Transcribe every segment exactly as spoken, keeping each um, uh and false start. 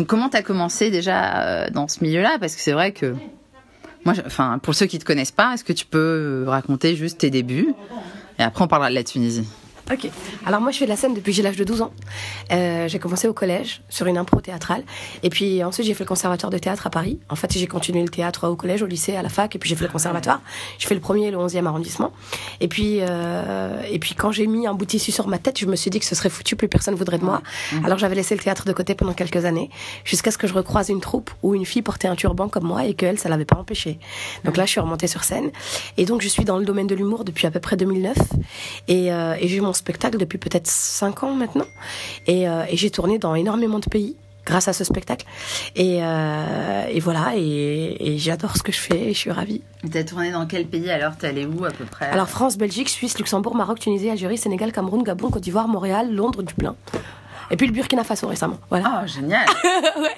Donc comment tu as commencé déjà euh, dans ce milieu-là? Parce que c'est vrai que, moi, enfin, pour ceux qui ne te connaissent pas, est-ce que tu peux raconter juste tes débuts? Et après, on parlera de la Tunisie. Ok. Alors moi, je fais de la scène depuis j'ai l'âge de douze ans. Euh, j'ai commencé au collège sur une impro théâtrale. Et puis ensuite, j'ai fait le conservatoire de théâtre à Paris. En fait, j'ai continué le théâtre au collège, au lycée, à la fac. Et puis j'ai fait le conservatoire. J'ai fait le premier et le onzième arrondissement. Et puis, euh, et puis quand j'ai mis un bout de tissu sur ma tête, je me suis dit que ce serait foutu, plus personne voudrait de moi. Mmh. Alors j'avais laissé le théâtre de côté pendant quelques années, jusqu'à ce que je recroise une troupe où une fille portait un turban comme moi et qu'elle, ça l'avait pas empêchée. Donc là, je suis remontée sur scène. Et donc, je suis dans le domaine de l'humour depuis à peu près deux mille neuf. Et, euh, et j'ai eu mon spectacle depuis peut-être cinq ans maintenant, et, euh, et j'ai tourné dans énormément de pays grâce à ce spectacle, et, euh, et voilà, et, et j'adore ce que je fais et je suis ravie. T'as tourné dans quel pays alors? T'es allée où à peu près? Alors France, Belgique, Suisse, Luxembourg, Maroc, Tunisie, Algérie, Sénégal, Cameroun, Gabon, Côte d'Ivoire, Montréal, Londres, Dublin, et puis le Burkina Faso récemment. Voilà. Oh génial. Ouais.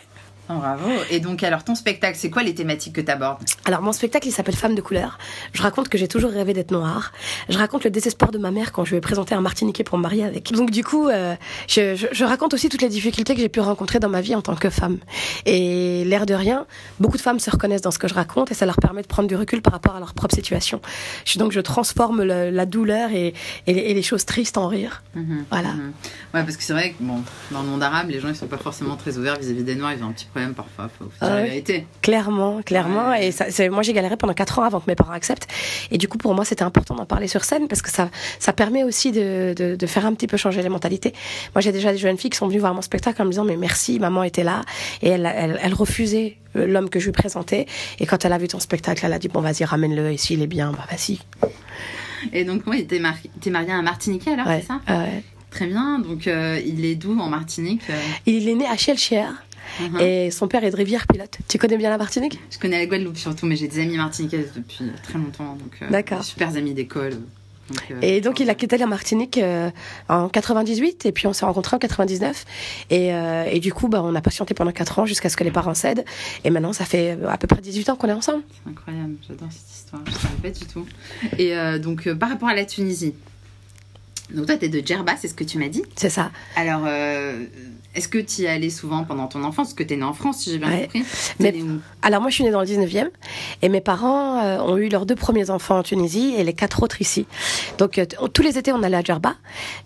Oh, bravo. Et donc, alors, ton spectacle, c'est quoi les thématiques que tu abordes? Alors, mon spectacle, il s'appelle Femmes de couleur. Je raconte que j'ai toujours rêvé d'être noire. Je raconte le désespoir de ma mère quand je lui ai présenté un Martiniquais pour me marier avec. Donc, du coup, euh, je, je, je raconte aussi toutes les difficultés que j'ai pu rencontrer dans ma vie en tant que femme. Et l'air de rien, beaucoup de femmes se reconnaissent dans ce que je raconte et ça leur permet de prendre du recul par rapport à leur propre situation. Je, donc, je transforme le, la douleur et, et, et les choses tristes en rire. Mmh, voilà. Mmh. Ouais, parce que c'est vrai que, bon, dans le monde arabe, les gens, ils sont pas forcément très ouverts vis-à-vis des noirs. Ils ont un petit problème parfois, faut dire ah, la vérité. Clairement, clairement. Ouais. Et ça, c'est, moi, j'ai galéré pendant quatre ans avant que mes parents acceptent. Et du coup, pour moi, c'était important d'en parler sur scène parce que ça, ça permet aussi de, de, de faire un petit peu changer les mentalités. Moi, j'ai déjà des jeunes filles qui sont venues voir mon spectacle en me disant mais merci, maman était là. Et elle, elle, elle refusait l'homme que je lui présentais. Et quand elle a vu ton spectacle, elle a dit bon, vas-y, ramène-le. Et s'il est bien, bah vas-y. Et donc, oui, t'es, mari- t'es mariée à un Martiniquais alors, ouais. C'est ça? Ouais. Très bien. Donc, euh, il est d'où en Martinique? Il est né à Chelchère. Mmh. Et son père est de Rivière Pilote. Tu connais bien la Martinique? Je connais la Guadeloupe surtout, mais j'ai des amis martiniquaises depuis très longtemps. Donc, euh, d'accord. Super amis d'école. Donc, euh, et donc, il a quitté la Martinique euh, en quatre-vingt-dix-huit, et puis on s'est rencontrés en quatre-vingt-dix-neuf. Et, euh, et du coup, bah, on a patienté pendant quatre ans jusqu'à ce que les parents cèdent. Et maintenant, ça fait à peu près dix-huit ans qu'on est ensemble. C'est incroyable, j'adore cette histoire, je ne savais pas du tout. Et euh, donc, euh, par rapport à la Tunisie, donc toi, tu es de Djerba, c'est ce que tu m'as dit? C'est ça. Alors... Euh, est-ce que tu y allais souvent pendant ton enfance? Parce que tu es née en France, si j'ai bien ouais. compris. Mais, alors moi, je suis née dans le dix-neuvième et mes parents euh, ont eu leurs deux premiers enfants en Tunisie et les quatre autres ici. Donc euh, tous les étés, on allait à Djerba.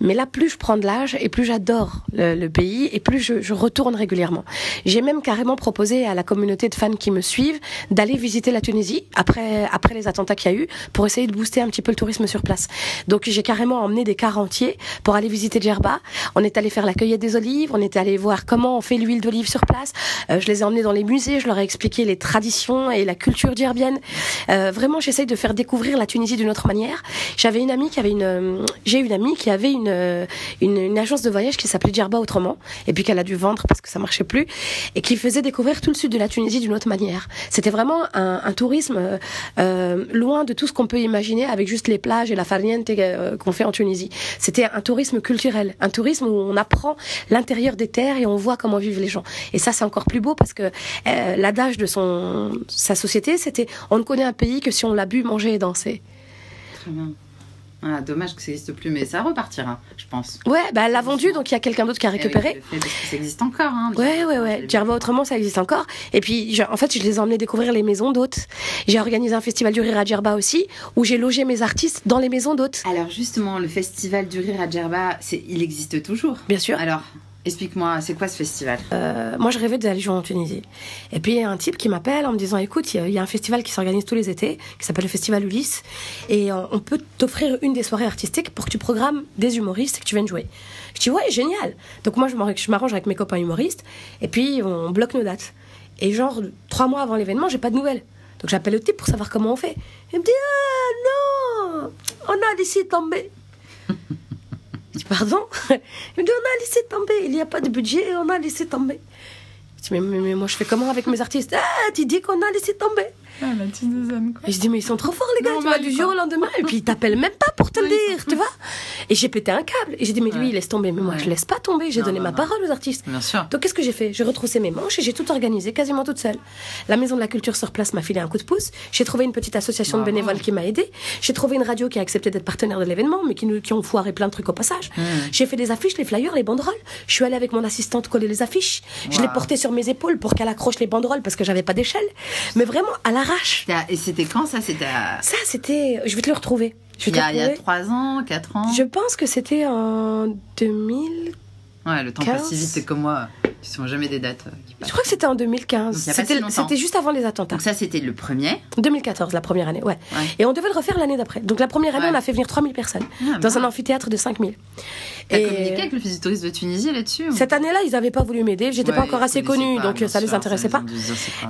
Mais là, plus je prends de l'âge et plus j'adore le, le pays et plus je, je retourne régulièrement. J'ai même carrément proposé à la communauté de fans qui me suivent d'aller visiter la Tunisie après, après les attentats qu'il y a eu pour essayer de booster un petit peu le tourisme sur place. Donc j'ai carrément emmené des cars entiers pour aller visiter Djerba. On est allé faire la cueillette des olives, on est aller voir comment on fait l'huile d'olive sur place. Euh, je les ai emmenés dans les musées, je leur ai expliqué les traditions et la culture djerbienne. Euh, vraiment, j'essaye de faire découvrir la Tunisie d'une autre manière. J'avais une amie qui avait une, euh, j'ai une amie qui avait une, euh, une, une agence de voyage qui s'appelait Djerba autrement, et puis qu'elle a dû vendre parce que ça marchait plus, et qui faisait découvrir tout le sud de la Tunisie d'une autre manière. C'était vraiment un, un tourisme euh, euh, loin de tout ce qu'on peut imaginer avec juste les plages et la farniente euh, qu'on fait en Tunisie. C'était un tourisme culturel, un tourisme où on apprend l'intérieur des terres et on voit comment vivent les gens. Et ça, c'est encore plus beau parce que euh, l'adage de son, sa société, c'était on ne connaît un pays que si on l'a bu, mangé et dansé. Très bien. Ah, dommage que ça n'existe plus, mais ça repartira, je pense. Ouais, bah, elle l'a vendu, donc il y a quelqu'un d'autre qui a récupéré. Oui, parce que ça existe encore. Hein, ouais, ouais, ouais. Djerba autrement, ça existe encore. Et puis, je, en fait, je les ai emmenés découvrir les maisons d'hôtes. J'ai organisé un festival du rire à Djerba aussi, où j'ai logé mes artistes dans les maisons d'hôtes. Alors, justement, le festival du rire à Djerba, c'est, il existe toujours. Bien sûr. Alors. Explique-moi, c'est quoi ce festival ? euh, Moi, je rêvais d'aller jouer en Tunisie. Et puis, il y a un type qui m'appelle en me disant « Écoute, il y, y a un festival qui s'organise tous les étés, qui s'appelle le Festival Ulysse, et euh, on peut t'offrir une des soirées artistiques pour que tu programmes des humoristes et que tu viennes jouer. » Je dis « Ouais, génial !» Donc moi, je m'arrange avec mes copains humoristes, et puis on bloque nos dates. Et genre, trois mois avant l'événement, j'ai pas de nouvelles. Donc j'appelle le type pour savoir comment on fait. Il me dit « Ah non, on a laissé tomber !» Je dis, pardon? Il me dit, on a laissé tomber, il n'y a pas de budget et on a laissé tomber. Je dis, mais, mais, mais moi je fais comment avec mes artistes? Ah, tu dis qu'on a laissé tomber. Ah, la Tunisienne, quoi. Et je dis, mais ils sont trop forts, les gars, non, tu vois, du jour au lendemain. Et puis ils t'appellent même pas pour te le dire, tu vois. Et j'ai pété un câble. Et j'ai dit, mais lui, il laisse tomber. Mais moi, ouais. je laisse pas tomber. J'ai non, donné non, ma non. parole aux artistes. Bien sûr. Donc, qu'est-ce que j'ai fait? J'ai retroussé mes manches et j'ai tout organisé, quasiment toute seule. La Maison de la Culture sur place m'a filé un coup de pouce. J'ai trouvé une petite association Bravo. de bénévoles qui m'a aidée. J'ai trouvé une radio qui a accepté d'être partenaire de l'événement, mais qui, nous, qui ont foiré plein de trucs au passage. Mmh. J'ai fait des affiches, les flyers, les banderoles. Je suis allée avec mon assistante coller les affiches. Wow. Je les portais sur mes épaules pour qu'elle accroche les banderoles parce que j'avais pas d'échelle. Mais vraiment à l'arrache. Et c'était quand ça? C'était à... Ça c'était... Je vais te le retrouver. Je vais il y a trois ans, quatre ans. Je pense que c'était en deux mille. Ouais, le temps passe si vite, c'est comme moi. Tu ne sais jamais des dates. Je crois que c'était en deux mille quinze. C'était si juste avant les attentats. Donc ça, c'était le premier. deux mille quatorze, la première année, ouais. ouais. Et on devait le refaire l'année d'après. Donc la première année, ouais. on a fait venir trois mille personnes ah, dans bah. un amphithéâtre de cinq mille. T'as communiqué avec le visiteuriste de Tunisie là-dessus ou... Cette année-là, ils n'avaient pas voulu m'aider. J'étais ouais, pas encore assez connue, donc ça ne les intéressait pas.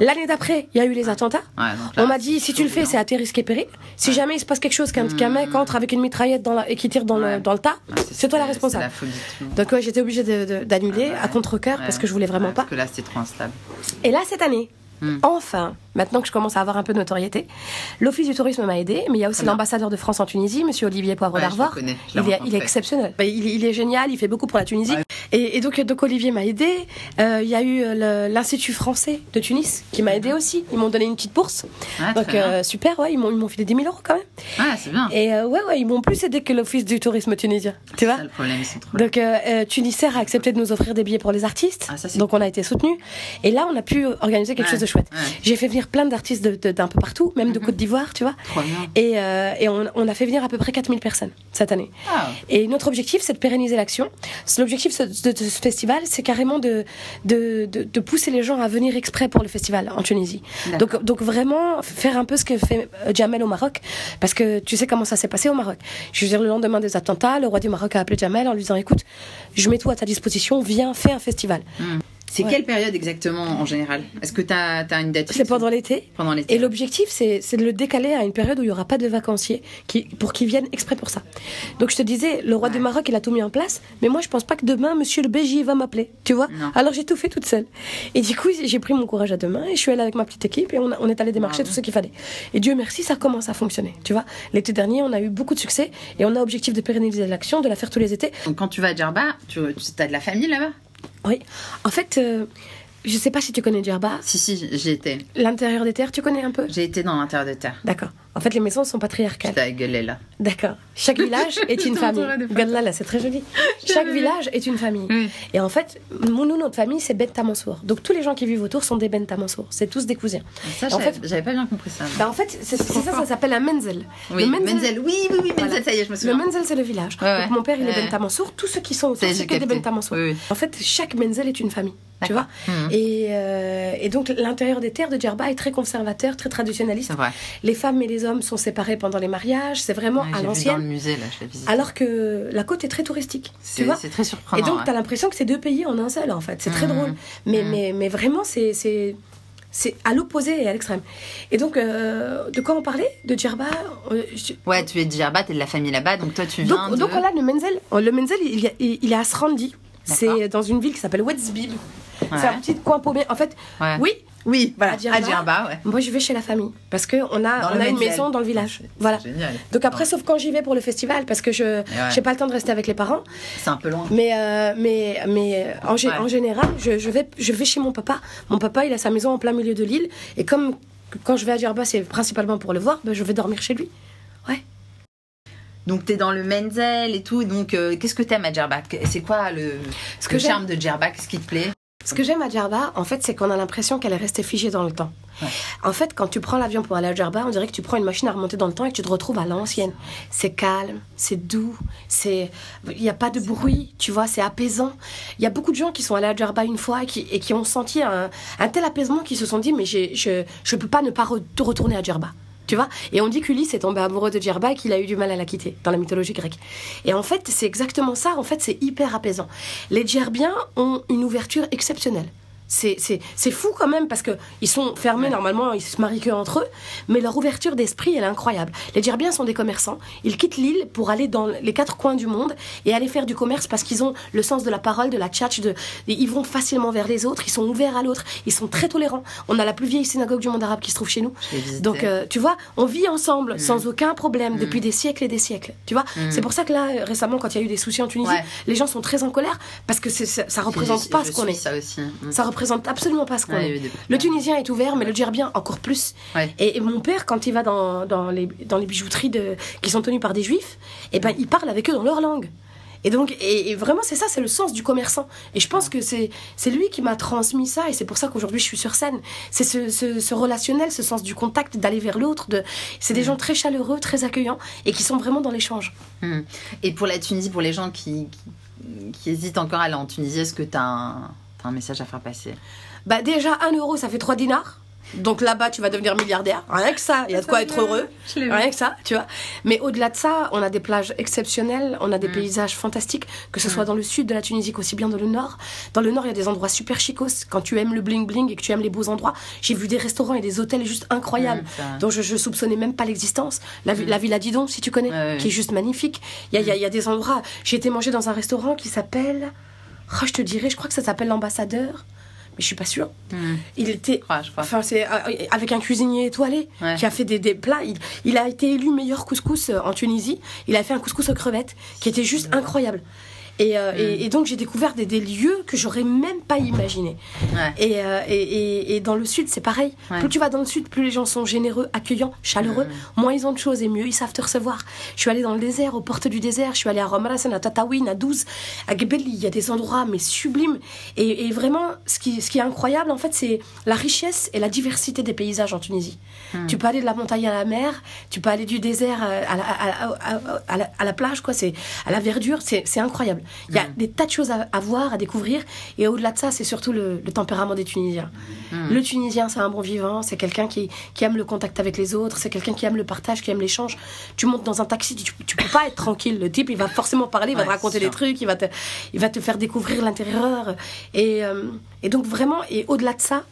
L'année d'après, il y a eu les attentats. Ouais, là, on m'a dit, si tu le fais, c'est à tes risques et périls. Si jamais il se passe quelque chose, qu'un mec entre avec une mitraillette et qui tire dans le tas, c'est toi la responsable. Donc j'étais obligée d'annuler à contre-cœur parce que je voulais vraiment ouais, pas. Parce que là, c'était trop instable. Et là, cette année, mm. enfin, maintenant que je commence à avoir un peu de notoriété, l'Office du tourisme m'a aidée, mais il y a aussi ah l'ambassadeur de France en Tunisie, monsieur Olivier Poivre ouais, d'Arvor. Il est, il est exceptionnel. Bah, il, il est génial, il fait beaucoup pour la Tunisie. Ouais. Et, et donc, donc, Olivier m'a aidée. Euh, il y a eu l'Institut français de Tunis qui m'a aidée aussi. Ils m'ont donné une petite bourse. Ah, donc, euh, super, ouais, ils m'ont filé dix mille euros quand même. Ah, c'est bien. Et euh, ouais, ouais, ils m'ont plus aidé que l'Office du tourisme tunisien. Tu vois ça, le problème, ils sont trop donc, euh, Tunisair a accepté de nous offrir des billets pour les artistes. Ah, ça, donc, cool. on a été soutenus. Et là, on a pu organiser quelque ouais. chose de chouette. Ouais. J'ai fait venir plein d'artistes d'un peu partout, même mm-hmm. de Côte d'Ivoire, tu vois. Et, euh, et on, on a fait venir à peu près quatre mille personnes cette année. Ah. Et notre objectif, c'est de pérenniser l'action. L'objectif de, de ce festival, c'est carrément de, de, de, de pousser les gens à venir exprès pour le festival en Tunisie. Donc, donc vraiment faire un peu ce que fait Jamel au Maroc, parce que tu sais comment ça s'est passé au Maroc. Je veux dire, le lendemain des attentats, le roi du Maroc a appelé Jamel en lui disant, écoute, je mets tout à ta disposition, viens, fais un festival. Mm. C'est ouais. quelle période exactement en général? Est-ce que tu as, t'as une date? C'est pendant l'été. Pendant l'été. Et l'objectif, c'est, c'est de le décaler à une période où il n'y aura pas de vacanciers qui, pour qu'ils viennent exprès pour ça. Donc je te disais, le roi ouais. du Maroc, il a tout mis en place, mais moi je ne pense pas que demain, monsieur le B J va m'appeler, tu vois non. Alors j'ai tout fait toute seule. Et du coup, j'ai pris mon courage à deux mains et je suis allée avec ma petite équipe et on, on est allé démarcher ah tout ouais. ce qu'il fallait. Et Dieu merci, ça commence à fonctionner, tu vois. L'été dernier, on a eu beaucoup de succès et on a objectif de pérenniser l'action, de la faire tous les étés. Donc quand tu vas à Djerba, tu as de la famille là-bas? Oui, en fait, euh, je sais pas si tu connais Djerba. Si, si, j'y étais. L'intérieur des terres, tu connais un peu? J'ai été dans l'intérieur des terres. D'accord. En fait, les maisons sont patriarcales. T'as gueulé là. D'accord. Chaque village est une famille. Regarde-là, là, c'est très joli. Chaque village est une famille. Oui. Et en fait, nous, notre famille, c'est Bentamansour. Donc, tous les gens qui vivent autour sont des Bentamansour. C'est tous des cousins. Ça, en fait, j'avais pas bien compris ça. Bah, en fait, c'est ça, ça, ça s'appelle un Menzel. Oui, le Menzel. Menzel. Oui, oui, oui, Menzel, voilà. Ça y est, je me souviens. Le Menzel, c'est le village. Ouais, ouais. Donc, mon père, il est ouais. Bentamansour. Tous ceux qui sont autour, c'est que des Bentamansour. Oui, oui. En fait, chaque Menzel est une famille. Tu vois mmh. et, euh, et donc l'intérieur des terres de Djerba est très conservateur, très traditionnaliste. Les femmes et les hommes sont séparés pendant les mariages, c'est vraiment ouais, à l'ancienne. Dans le musée, là, je l'ai visité. Alors que la côte est très touristique. Tu vois, c'est très surprenant. Et donc ouais. t'as l'impression que c'est deux pays en un seul, en fait. C'est mmh. très drôle. Mais, mmh. mais, mais vraiment, c'est... c'est... c'est à l'opposé et à l'extrême. Et donc, euh, de quoi on parlait? De Djerba euh, je... Ouais, tu es de Djerba, tu es de la famille là-bas, donc toi tu viens donc, de... Donc voilà, le Menzel, le Menzel il, il, il est à Srandi. C'est dans une ville qui s'appelle Wetsbib. Ouais. C'est un petit coin paumé. En fait, ouais. oui, oui, voilà. À Djerba, à Djerba, ouais. Moi, je vais chez la famille parce que on a, on a une maison dans le village. Voilà. Génial. Donc après, ouais. sauf quand j'y vais pour le festival, parce que je, ouais. j'ai pas le temps de rester avec les parents. C'est un peu loin. Mais, euh, mais, mais en, ouais. en général, je, je vais, je vais chez mon papa. Mon papa, il a sa maison en plein milieu de l'île, et comme quand je vais à Djerba, c'est principalement pour le voir. Ben, je vais dormir chez lui. Ouais. Donc t'es dans le Menzel et tout, donc euh, qu'est-ce que t'aimes à Djerba? C'est quoi le, ce que le charme de Djerba? Qu'est-ce qui te plaît? Ce que j'aime à Djerba, en fait, c'est qu'on a l'impression qu'elle est restée figée dans le temps. Ouais. En fait, quand tu prends l'avion pour aller à Djerba, on dirait que tu prends une machine à remonter dans le temps et que tu te retrouves à l'ancienne. C'est calme, c'est doux, c'est... il n'y a pas de bruit, tu vois, c'est apaisant. Il y a beaucoup de gens qui sont allés à Djerba une fois et qui, et qui ont senti un, un tel apaisement qu'ils se sont dit « mais je ne peux pas ne pas re- retourner à Djerba ». Tu vois, et on dit qu'Ulysse est tombé amoureux de Djerba et qu'il a eu du mal à la quitter dans la mythologie grecque. Et en fait, c'est exactement ça. En fait, c'est hyper apaisant. Les Djerbiens ont une ouverture exceptionnelle. C'est, c'est, c'est fou quand même parce qu'ils sont fermés ouais. normalement, ils se marient qu'entre eux, mais leur ouverture d'esprit, elle est incroyable. Les Djerbiens sont des commerçants, ils quittent l'île pour aller dans les quatre coins du monde et aller faire du commerce parce qu'ils ont le sens de la parole, de la tchatch, de... ils vont facilement vers les autres, ils sont ouverts à l'autre, ils sont très tolérants. On a la plus vieille synagogue du monde arabe qui se trouve chez nous. Donc euh, tu vois, on vit ensemble mmh. sans aucun problème depuis mmh. des siècles et des siècles. Tu vois, mmh. c'est pour ça que là récemment, quand il y a eu des soucis en Tunisie, ouais. les gens sont très en colère parce que c'est, ça, ça représente je, pas je ce qu'on est. Ça aussi. Mmh. Ça présente absolument pas ce qu'on ouais, est. Des... Le Tunisien est ouvert, mais ouais. le Djerbien encore plus. Ouais. Et, et mon père, quand il va dans, dans, les, dans les bijouteries de, qui sont tenues par des Juifs, et ben, il parle avec eux dans leur langue. Et donc, et, et vraiment, c'est ça, c'est le sens du commerçant. Et je pense que c'est, c'est lui qui m'a transmis ça, et c'est pour ça qu'aujourd'hui, je suis sur scène. C'est ce, ce, ce relationnel, ce sens du contact, d'aller vers l'autre. De... C'est des mmh. gens très chaleureux, très accueillants, et qui sont vraiment dans l'échange. Mmh. Et pour la Tunisie, pour les gens qui, qui, qui hésitent encore à aller en Tunisie, est-ce que tu as un, un message à faire passer? Bah déjà, un euro, ça fait trois dinars. Donc là-bas, tu vas devenir milliardaire. Rien que ça, il y a de quoi être heureux. Rien que ça, tu vois. Mais au-delà de ça, on a des plages exceptionnelles, on a des mmh. paysages fantastiques, que ce soit mmh. dans le sud de la Tunisie qu'aussi bien dans le nord. Dans le nord, il y a des endroits super chicos. Quand tu aimes le bling-bling et que tu aimes les beaux endroits, j'ai vu des restaurants et des hôtels juste incroyables, mmh, dont je, je soupçonnais même pas l'existence. La, mmh. la Villa Didon, si tu connais, mmh. qui est juste magnifique. Il y a, il y a, il y a des endroits. J'ai été manger dans un restaurant qui s'appelle... Oh, je te dirais, je crois que ça s'appelle l'Ambassadeur. Mais je suis pas sûre. Mmh. Il était, ouais, je crois. Enfin, c'est euh, avec un cuisinier étoilé ouais. qui a fait des, des plats. Il, il a été élu meilleur couscous en Tunisie. Il a fait un couscous aux crevettes qui était juste mmh. incroyable. Et, euh, mmh. et, et donc j'ai découvert des, des lieux que j'aurais même pas imaginé. Ouais. Et, euh, et, et, et dans le sud, c'est pareil. Ouais. Plus tu vas dans le sud, plus les gens sont généreux, accueillants, chaleureux. Mmh. Moins ils ont de choses et mieux ils savent te recevoir. Je suis allée dans le désert, aux portes du désert. Je suis allée à Romaracan, à Tataouine, à Douze, à Ghebeli. Il y a des endroits mais sublimes. Et, et vraiment, ce qui, ce qui est incroyable, en fait, c'est la richesse et la diversité des paysages en Tunisie. Mmh. Tu peux aller de la montagne à la mer, tu peux aller du désert à, à, à, à, à, à, la, à la plage, quoi. C'est à la verdure. C'est, c'est incroyable. Il y a mmh. des tas de choses à, à voir, à découvrir. Et au-delà de ça, c'est surtout le, le tempérament des Tunisiens. Mmh. Le Tunisien, c'est un bon vivant. C'est quelqu'un qui, qui aime le contact avec les autres. C'est quelqu'un qui aime le partage, qui aime l'échange. Tu montes dans un taxi, tu, tu peux pas être tranquille. Le type, il va forcément parler, il va ouais, te raconter des trucs, il va te, il va te faire découvrir l'intérieur. Et, euh, et donc vraiment, et au-delà de ça,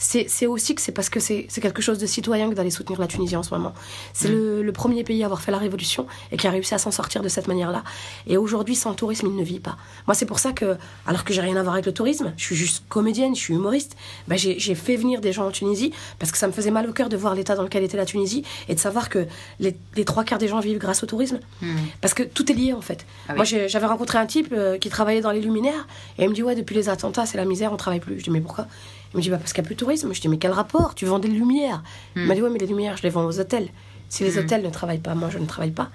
c'est, c'est aussi que c'est parce que c'est, c'est quelque chose de citoyen que d'aller soutenir la Tunisie en ce moment. C'est mmh. le, le premier pays à avoir fait la révolution et qui a réussi à s'en sortir de cette manière-là. Et aujourd'hui, sans tourisme, il ne vit pas. Moi, c'est pour ça que, alors que j'ai rien à voir avec le tourisme, je suis juste comédienne, je suis humoriste, bah j'ai, j'ai fait venir des gens en Tunisie parce que ça me faisait mal au cœur de voir l'état dans lequel était la Tunisie et de savoir que les, les trois quarts des gens vivent grâce au tourisme. Mmh. Parce que tout est lié, en fait. Ah oui. Moi, j'ai, j'avais rencontré un type euh, qui travaillait dans les luminaires et il me dit « Ouais, depuis les attentats, c'est la misère, on travaille plus. » Je dis « Mais pourquoi ?» Il me dit, bah, parce qu'il n'y a plus de tourisme. Je dis, mais quel rapport? Tu vends des lumières. Mm. Il m'a dit, ouais, mais les lumières, je les vends aux hôtels. Si les mm. hôtels ne travaillent pas, moi, je ne travaille pas.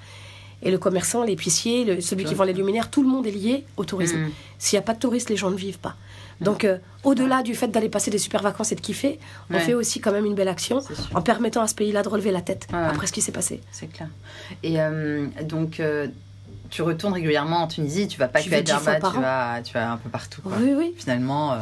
Et le commerçant, l'épicier, le, celui qui vend les luminaires, tout le monde est lié au tourisme. Mm. S'il n'y a pas de touristes, les gens ne vivent pas. Donc, euh, au-delà ouais. du fait d'aller passer des super vacances et de kiffer, on ouais. fait aussi quand même une belle action en permettant à ce pays-là de relever la tête ouais. après ce qui s'est passé. C'est clair. Et euh, donc... Euh... Tu retournes régulièrement en Tunisie, tu vas pas tu que à Djerba, tu vas, tu vas un peu partout. Quoi. Oui, oui. Finalement. Euh...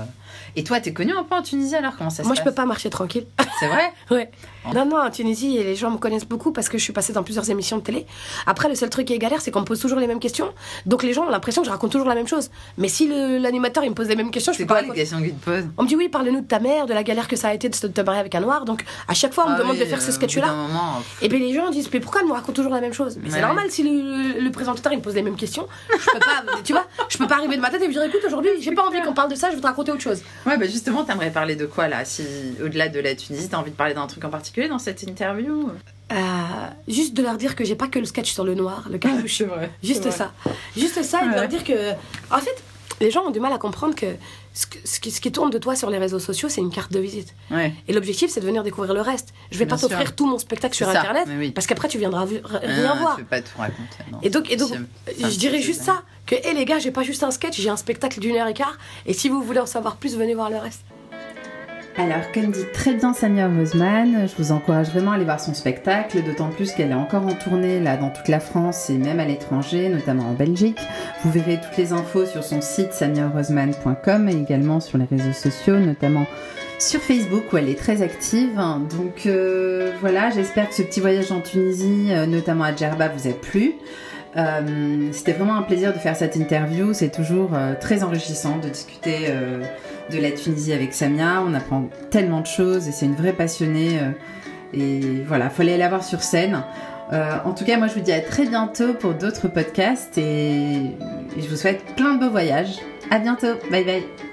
Et toi, t'es connue un peu en Tunisie alors? Comment ça se Moi, passe? Moi, je peux pas marcher tranquille. C'est vrai? Oui. En... Non, non, en Tunisie, les gens me connaissent beaucoup parce que je suis passée dans plusieurs émissions de télé. Après, le seul truc qui est galère, c'est qu'on me pose toujours les mêmes questions. Donc, les gens ont l'impression que je raconte toujours la même chose. Mais si le, l'animateur, il me pose les mêmes questions, c'est je peux pas. C'est quoi les questions qu'il te pose? On me dit, oui, parle-nous de ta mère, de la galère que ça a été de te marier avec un noir. Donc, à chaque fois, on me ah, demande oui, de faire euh, ce sketch-là. Moment, et bien, les gens disent, mais pourquoi elle me raconte toujours la même chose? Mais c'est normal si le présentateur, me pose les mêmes questions, je peux pas, tu vois, je peux pas arriver de ma tête et me dire écoute aujourd'hui j'ai pas envie qu'on parle de ça, je vais te raconter autre chose. Ouais, bah justement, t'aimerais parler de quoi là? Si au-delà de la Tunisie, t'as envie de parler d'un truc en particulier dans cette interview? Euh, juste de leur dire que j'ai pas que le sketch sur le noir, le cartouche. C'est vrai. Juste c'est ça, vrai. Juste ça et ouais. de leur dire que en fait les gens ont du mal à comprendre que ce, que, ce, qui, ce qui tourne de toi sur les réseaux sociaux, c'est une carte de visite. Ouais. Et l'objectif, c'est de venir découvrir le reste. Je vais Bien pas t'offrir sûr. Tout mon spectacle c'est sur ça. Internet, oui. parce qu'après, tu viendras v- r- rien ah, voir. Je vais pas tout raconter. Non. Et donc, et donc je dirais juste ça, que hé hey, les gars, j'ai pas juste un sketch, j'ai un spectacle d'une heure et quart. Et si vous voulez en savoir plus, venez voir le reste. Alors, comme dit très bien Samia Roseman, je vous encourage vraiment à aller voir son spectacle, d'autant plus qu'elle est encore en tournée là dans toute la France et même à l'étranger, notamment en Belgique. Vous verrez toutes les infos sur son site samia roseman point com et également sur les réseaux sociaux, notamment sur Facebook où elle est très active. Donc euh, voilà, j'espère que ce petit voyage en Tunisie, notamment à Djerba, vous a plu. Euh, c'était vraiment un plaisir de faire cette interview. C'est toujours euh, très enrichissant de discuter euh, de la Tunisie avec Samia. On apprend tellement de choses et c'est une vraie passionnée. Euh, et voilà, il faut aller la voir sur scène. Euh, en tout cas, moi je vous dis à très bientôt pour d'autres podcasts et, et je vous souhaite plein de beaux voyages. À bientôt, bye bye.